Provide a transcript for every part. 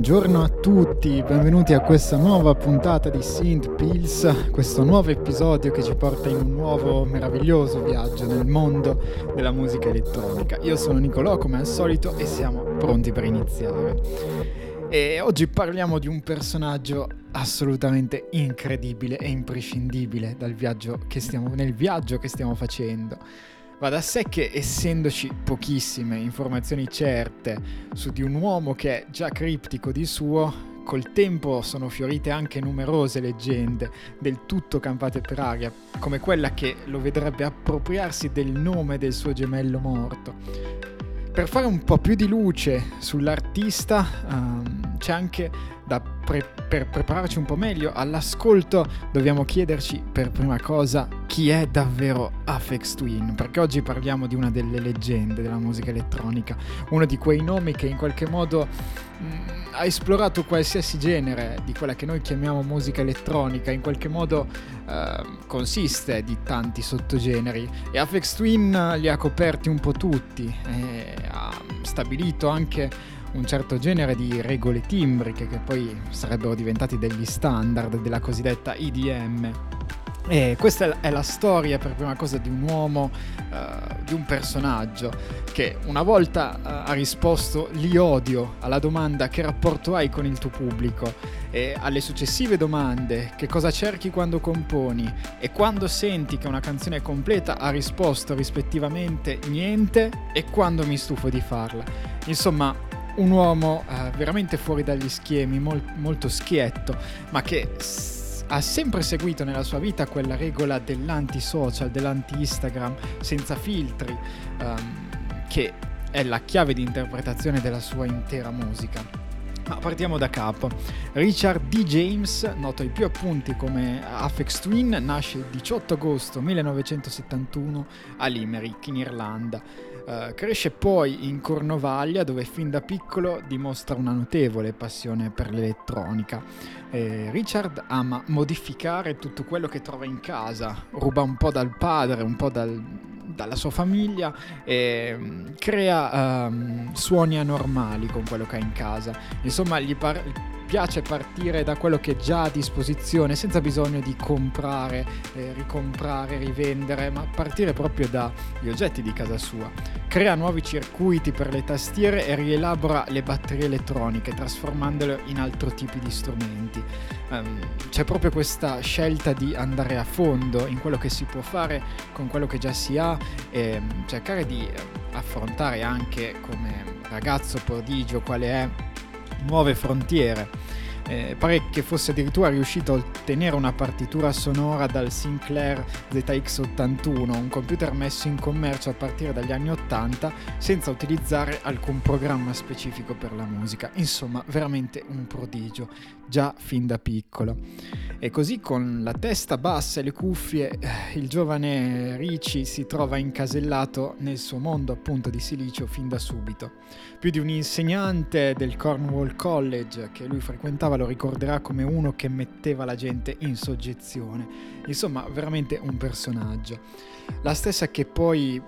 Buongiorno a tutti, benvenuti a questa nuova puntata di Synth Pills, questo nuovo episodio che ci porta in un nuovo meraviglioso viaggio nel mondo della musica elettronica. Io sono Nicolò come al solito e siamo pronti per iniziare. E oggi parliamo di un personaggio assolutamente incredibile e imprescindibile nel viaggio che stiamo facendo. Va da sé che, essendoci pochissime informazioni certe su di un uomo che è già criptico di suo, col tempo sono fiorite anche numerose leggende del tutto campate per aria, come quella che lo vedrebbe appropriarsi del nome del suo gemello morto. Per fare un po' più di luce sull'artista c'è anche da per prepararci un po' meglio all'ascolto dobbiamo chiederci per prima cosa chi è davvero Aphex Twin, perché oggi parliamo di una delle leggende della musica elettronica, uno di quei nomi che in qualche modo ha esplorato qualsiasi genere di quella che noi chiamiamo musica elettronica, in qualche modo consiste di tanti sottogeneri e Aphex Twin li ha coperti un po' tutti e ha stabilito anche un certo genere di regole timbriche che poi sarebbero diventati degli standard della cosiddetta IDM. E questa è la storia per prima cosa di un uomo, di un personaggio che una volta ha risposto "li odio" alla domanda "che rapporto hai con il tuo pubblico?" e alle successive domande "che cosa cerchi quando componi?" e "quando senti che una canzone è completa?" ha risposto rispettivamente "niente" e "quando mi stufo di farla". Insomma, un uomo veramente fuori dagli schemi, molto schietto, ma che ha sempre seguito nella sua vita quella regola dell'anti-social, dell'anti-Instagram, senza filtri, che è la chiave di interpretazione della sua intera musica. Ma partiamo da capo. Richard D. James, noto ai più appunti come Aphex Twin, nasce il 18 agosto 1971 a Limerick, in Irlanda. Cresce poi in Cornovaglia, dove fin da piccolo dimostra una notevole passione per l'elettronica. Richard ama modificare tutto quello che trova in casa, ruba un po' dal padre, un po' dalla sua famiglia e crea suoni anormali con quello che ha in casa. Insomma, gli piace partire da quello che è già a disposizione, senza bisogno di comprare, ricomprare, rivendere, ma partire proprio dagli oggetti di casa sua. Crea nuovi circuiti per le tastiere e rielabora le batterie elettroniche, trasformandole in altro tipo di strumenti. C'è proprio questa scelta di andare a fondo in quello che si può fare con quello che già si ha e cercare di affrontare anche, come ragazzo prodigio quale è, nuove frontiere. Pare che fosse addirittura riuscito a ottenere una partitura sonora dal Sinclair ZX81, un computer messo in commercio a partire dagli anni 80 senza utilizzare alcun programma specifico per la musica. Insomma, veramente un prodigio, già fin da piccolo. E così, con la testa bassa e le cuffie, il giovane Ricci si trova incasellato nel suo mondo appunto di silicio fin da subito. Più di un insegnante del Cornwall College che lui frequentava lo ricorderà come uno che metteva la gente in soggezione. Insomma, veramente un personaggio. La stessa che poi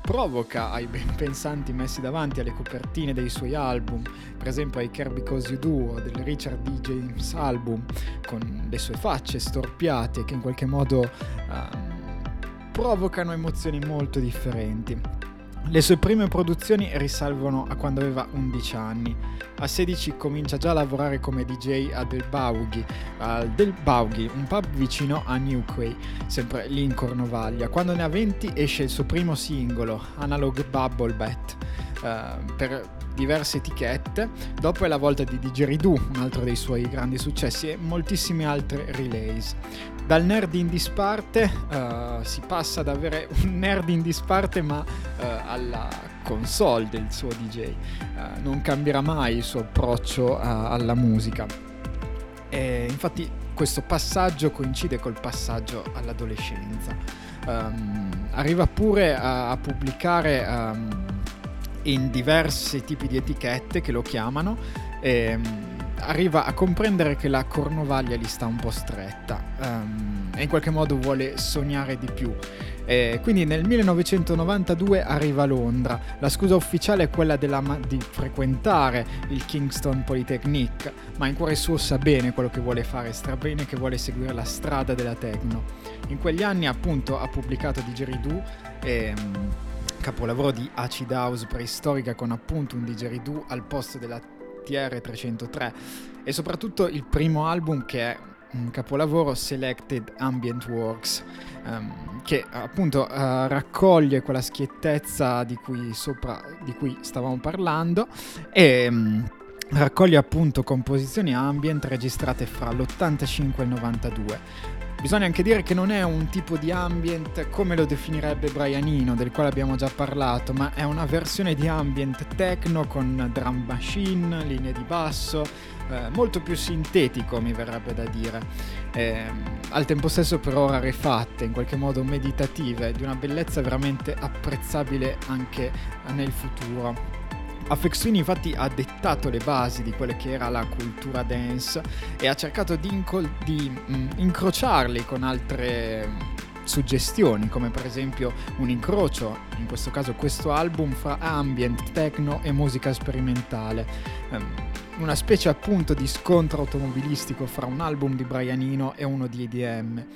provoca ai ben pensanti messi davanti alle copertine dei suoi album, per esempio I Care Because You Do, del Richard D. James Album, con le sue facce storpiate che in qualche modo provocano emozioni molto differenti. Le sue prime produzioni risalgono a quando aveva 11 anni. A 16 comincia già a lavorare come DJ a Del Baughi, un pub vicino a Newquay, sempre lì in Cornovaglia. Quando ne ha 20 esce il suo primo singolo, Analog Bubblebath, per diverse etichette. Dopo è la volta di Didgeridoo, un altro dei suoi grandi successi, e moltissime altre relays. Dal nerd in disparte si passa ad avere un nerd in disparte, ma alla console del suo DJ. Non cambierà mai il suo approccio alla musica. E infatti questo passaggio coincide col passaggio all'adolescenza. Arriva pure a pubblicare in diversi tipi di etichette che lo chiamano. Arriva a comprendere che la Cornovaglia gli sta un po' stretta e in qualche modo vuole sognare di più Quindi nel 1992 arriva a Londra. La scusa ufficiale è quella di frequentare il Kingston Polytechnic, ma in cuore suo sa bene quello che vuole fare, strabene che vuole seguire la strada della techno. In quegli anni appunto ha pubblicato Didgeridoo, capolavoro di acid house preistorica con appunto un didgeridoo al posto della TR-303, e soprattutto il primo album che è un capolavoro, Selected Ambient Works, che appunto raccoglie quella schiettezza di cui stavamo parlando e raccoglie appunto composizioni ambient registrate fra l'85 e il 92. Bisogna anche dire che non è un tipo di ambient come lo definirebbe Brian Eno, del quale abbiamo già parlato, ma è una versione di ambient techno con drum machine, linee di basso, molto più sintetico mi verrebbe da dire, al tempo stesso però rarefatte, in qualche modo meditative, di una bellezza veramente apprezzabile anche nel futuro. Aphex Twin infatti ha dettato le basi di quella che era la cultura dance e ha cercato di incrociarli con altre suggestioni, come per esempio un incrocio, in questo caso questo album, fra ambient, techno e musica sperimentale, una specie appunto di scontro automobilistico fra un album di Brian Eno e uno di IDM.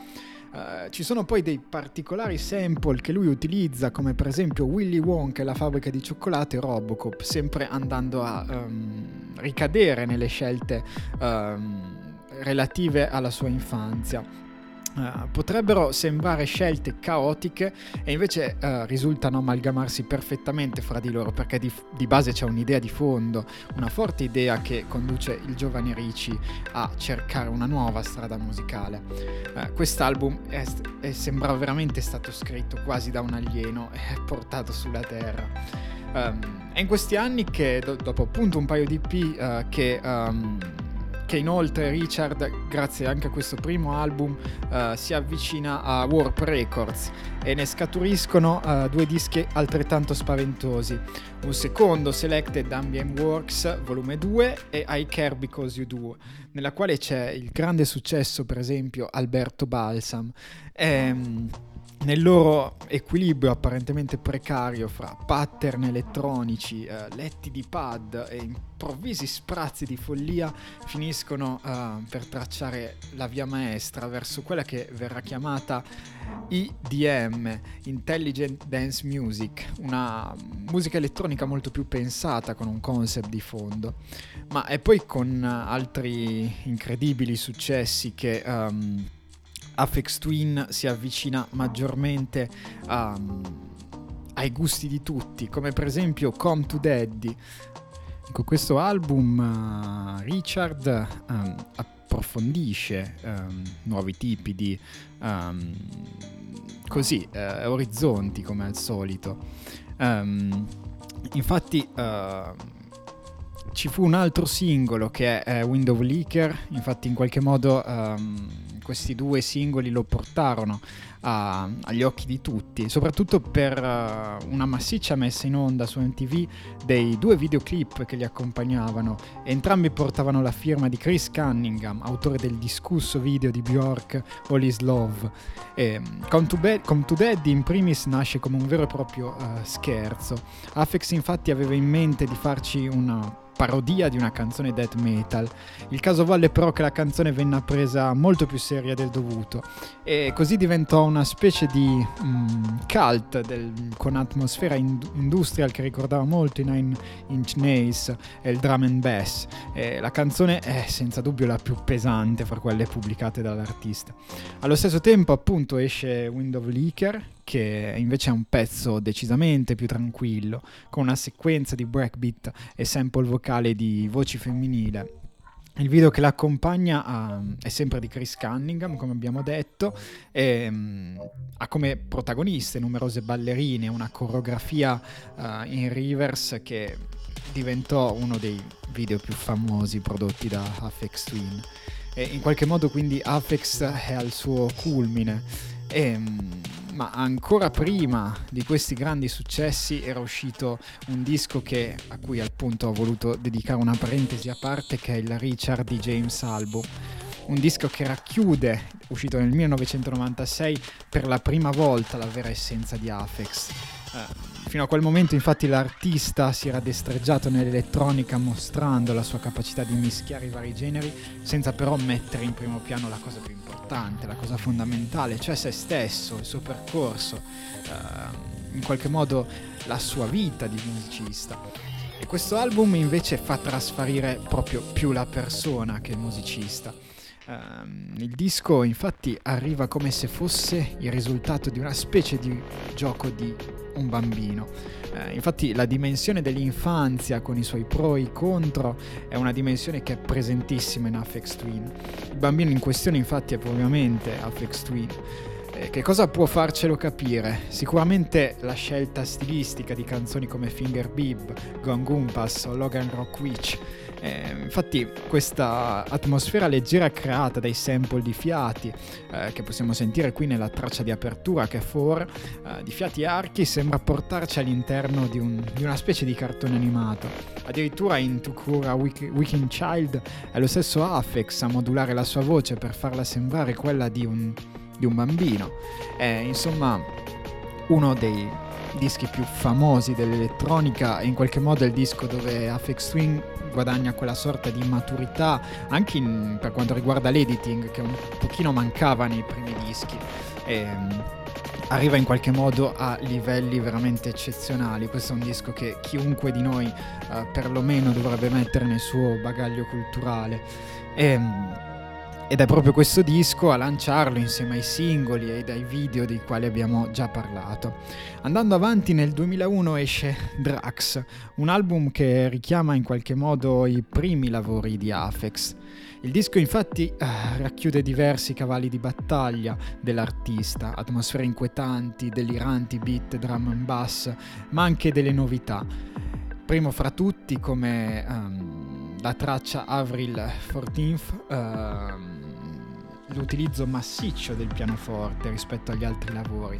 Ci sono poi dei particolari sample che lui utilizza, come per esempio Willy Wonka e la fabbrica di cioccolato e Robocop, sempre andando a ricadere nelle scelte relative alla sua infanzia. Potrebbero sembrare scelte caotiche e invece risultano amalgamarsi perfettamente fra di loro, perché di base c'è un'idea di fondo, una forte idea che conduce il giovane Ricci a cercare una nuova strada musicale. Quest'album sembra veramente stato scritto quasi da un alieno e portato sulla terra. È in questi anni che dopo appunto un paio di EP che inoltre Richard, grazie anche a questo primo album, si avvicina a Warp Records e ne scaturiscono due dischi altrettanto spaventosi. Un secondo, Selected Ambient Works Volume 2 e I Care Because You Do, nella quale c'è il grande successo per esempio Alberto Balsam. Nel loro equilibrio apparentemente precario fra pattern elettronici, letti di pad e improvvisi sprazzi di follia finiscono per tracciare la via maestra verso quella che verrà chiamata IDM, Intelligent Dance Music, una musica elettronica molto più pensata, con un concept di fondo. Ma è poi con altri incredibili successi che Aphex Twin si avvicina maggiormente ai gusti di tutti, come per esempio Come To Daddy. Con questo album Richard approfondisce nuovi tipi di orizzonti, come al solito. Infatti ci fu un altro singolo che è Windowlicker, infatti in qualche modo questi due singoli lo portarono agli occhi di tutti, soprattutto per una massiccia messa in onda su MTV dei due videoclip che li accompagnavano. Entrambi portavano la firma di Chris Cunningham, autore del discusso video di Bjork All Is Love. Come To Daddy in primis nasce come un vero e proprio scherzo. Aphex infatti aveva in mente di farci una parodia di una canzone death metal. Il caso volle però che la canzone venne presa molto più seria del dovuto e così diventò una specie di cult con atmosfera industrial che ricordava molto i Nine Inch Nails e il drum and bass. La canzone è senza dubbio la più pesante fra quelle pubblicate dall'artista. Allo stesso tempo appunto esce Windowlicker, che invece è un pezzo decisamente più tranquillo, con una sequenza di breakbeat e sample vocale di voci femminile. Il video che l'accompagna è sempre di Chris Cunningham, come abbiamo detto, e ha come protagoniste numerose ballerine, una coreografia in reverse che diventò uno dei video più famosi prodotti da Aphex Twin. E in qualche modo quindi Aphex è al suo culmine. Ma ancora prima di questi grandi successi era uscito un disco a cui appunto ho voluto dedicare una parentesi a parte, che è il Richard D. James Album. un disco che racchiude, uscito nel 1996, per la prima volta la vera essenza di Aphex. Fino a quel momento infatti l'artista si era destreggiato nell'elettronica, mostrando la sua capacità di mischiare i vari generi senza però mettere in primo piano la cosa più importante, la cosa fondamentale, cioè se stesso, il suo percorso, in qualche modo la sua vita di musicista. E questo album invece fa trasparire proprio più la persona che il musicista. Il disco infatti arriva come se fosse il risultato di una specie di gioco di un bambino. Infatti la dimensione dell'infanzia, con i suoi pro e i contro, è una dimensione che è presentissima in Aphex Twin. Il bambino in questione infatti è propriamente Aphex Twin. Che cosa può farcelo capire? Sicuramente la scelta stilistica di canzoni come Fingerbib, Gon Goombas o Logan Rockwitch. Infatti questa atmosfera leggera creata dai sample di fiati che possiamo sentire qui nella traccia di apertura, che è di fiati archi, sembra portarci all'interno di una specie di cartone animato. Addirittura in Tukura Wicked Child è lo stesso Aphex a modulare la sua voce per farla sembrare quella di un bambino. È insomma uno dei dischi più famosi dell'elettronica e in qualche modo è il disco dove Aphex Twin guadagna quella sorta di maturità anche per quanto riguarda l'editing, che un pochino mancava nei primi dischi, e arriva in qualche modo a livelli veramente eccezionali. Questo è un disco che chiunque di noi perlomeno dovrebbe mettere nel suo bagaglio culturale, ed è proprio questo disco a lanciarlo insieme ai singoli e ai video dei quali abbiamo già parlato. Andando avanti, nel 2001 esce Drax, un album che richiama in qualche modo i primi lavori di Aphex. Il disco infatti racchiude diversi cavalli di battaglia dell'artista, atmosfere inquietanti, deliranti beat, drum and bass, ma anche delle novità. Primo fra tutti come la traccia Avril 14th, l'utilizzo massiccio del pianoforte rispetto agli altri lavori.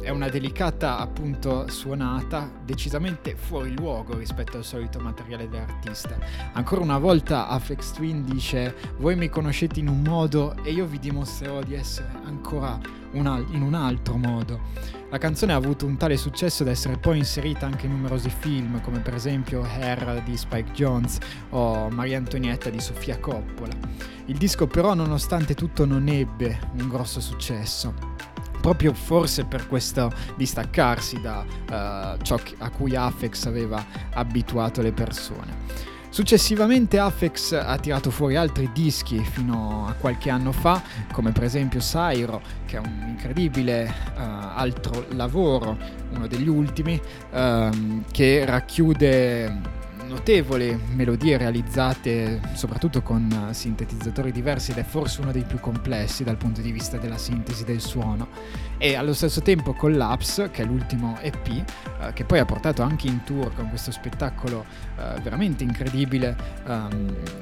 È una delicata appunto suonata decisamente fuori luogo rispetto al solito materiale dell'artista. Ancora una volta Aphex Twin dice: voi mi conoscete in un modo e io vi dimostrerò di essere ancora in un altro modo. La canzone ha avuto un tale successo da essere poi inserita anche in numerosi film, come per esempio Hair di Spike Jones o Maria Antonietta di Sofia Coppola. Il disco però nonostante tutto non ebbe un grosso successo, proprio forse per questo distaccarsi da ciò a cui Aphex aveva abituato le persone. Successivamente Aphex ha tirato fuori altri dischi fino a qualche anno fa, come per esempio Syro, che è un incredibile altro lavoro, uno degli ultimi, che racchiude notevoli melodie realizzate soprattutto con sintetizzatori diversi, ed è forse uno dei più complessi dal punto di vista della sintesi del suono. E allo stesso tempo Collapse, che è l'ultimo EP, che poi ha portato anche in tour con questo spettacolo veramente incredibile,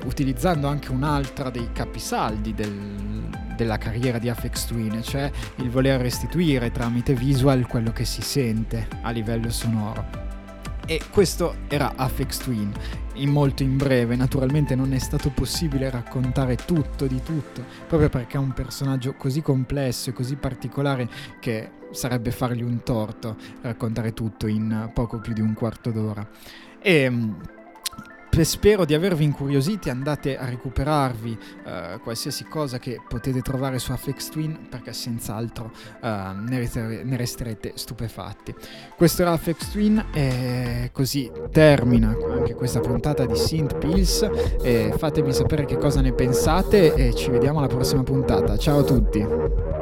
utilizzando anche un'altra dei capisaldi della carriera di Aphex Twin, cioè il voler restituire tramite visual quello che si sente a livello sonoro. E questo era Aphex Twin, in breve. Naturalmente non è stato possibile raccontare tutto di tutto, proprio perché è un personaggio così complesso e così particolare che sarebbe fargli un torto raccontare tutto in poco più di un quarto d'ora. Spero di avervi incuriositi, andate a recuperarvi qualsiasi cosa che potete trovare su Aphex Twin, perché senz'altro ne resterete stupefatti. Questo era Aphex Twin e così termina anche questa puntata di Synth Pills. Fatemi sapere che cosa ne pensate e ci vediamo alla prossima puntata. Ciao a tutti!